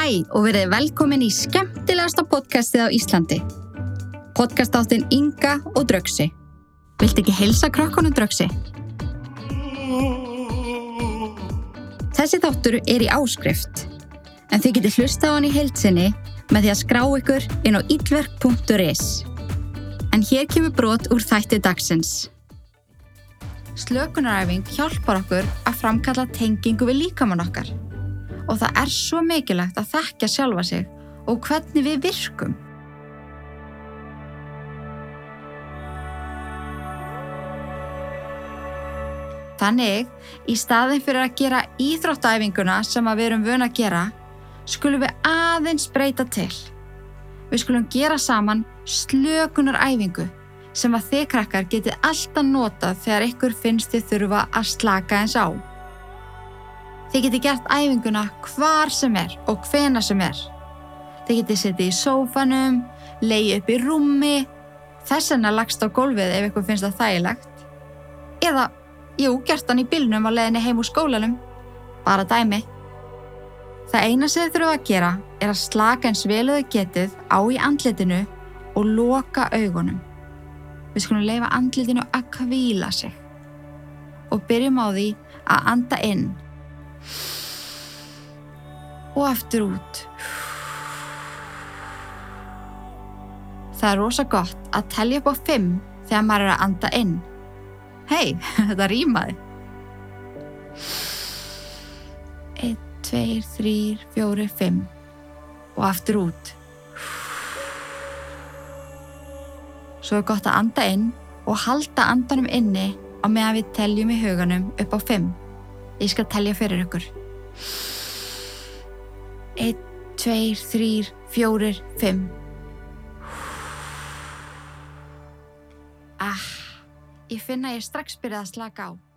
Hæ og verið velkomin í skemmtilegasta podcastið á Íslandi. Podcastáttinn Inga og Draugsi. Viltu ekki heilsa krökkunum Draugsi? Þessi þáttur í áskrift, en þið getið hlustað á hann í heild sinni með því að skrá ykkur inn á illverk.is. En hér kemur brot úr þætti dagsins. Slökunaræfing hjálpar okkur að framkalla tengingu við líkamann okkar. Og það svo mikilvægt að þekkja sjálfa sig og hvernig við virkum. Þannig, í staðinn fyrir að gera íþróttaæfinguna sem að við erum vön að gera, skulum við aðeins breyta til. Við skulum gera saman slökunaræfingu sem að þið krakkar getið alltaf notað þegar ykkur finnst þið þurfa að slaka eins á. Þið getið gert æfinguna hvar sem og hvena sem Þið getið setið í sófanum, legið upp í rúmi, þess vegna lagst á gólfið ef ykkur finnst það þægilegt. Eða, gert hann í bílnum á leiðinni heim úr skólanum. Bara dæmi. Það eina sem þið þurfa að gera að slaka eins vel og þið getið á í andlitinu og loka augunum. Við skulum leyfa andlitinu að hvíla sig. Og byrjum á því að anda inn. Og aftur út. Það rosa gott að telja upp á 5 þegar maður að anda inn. Hey, þetta rímaði. 1, 2, 3, 4, 5 og aftur út. Svo gott að anda inn og halda andanum inni á meðan við teljum í huganum upp á 5. Ég skal telja fyrir ykkur. 1, 2, 3, 4, 5. Ég finn að ég strax byrjað að slaka á.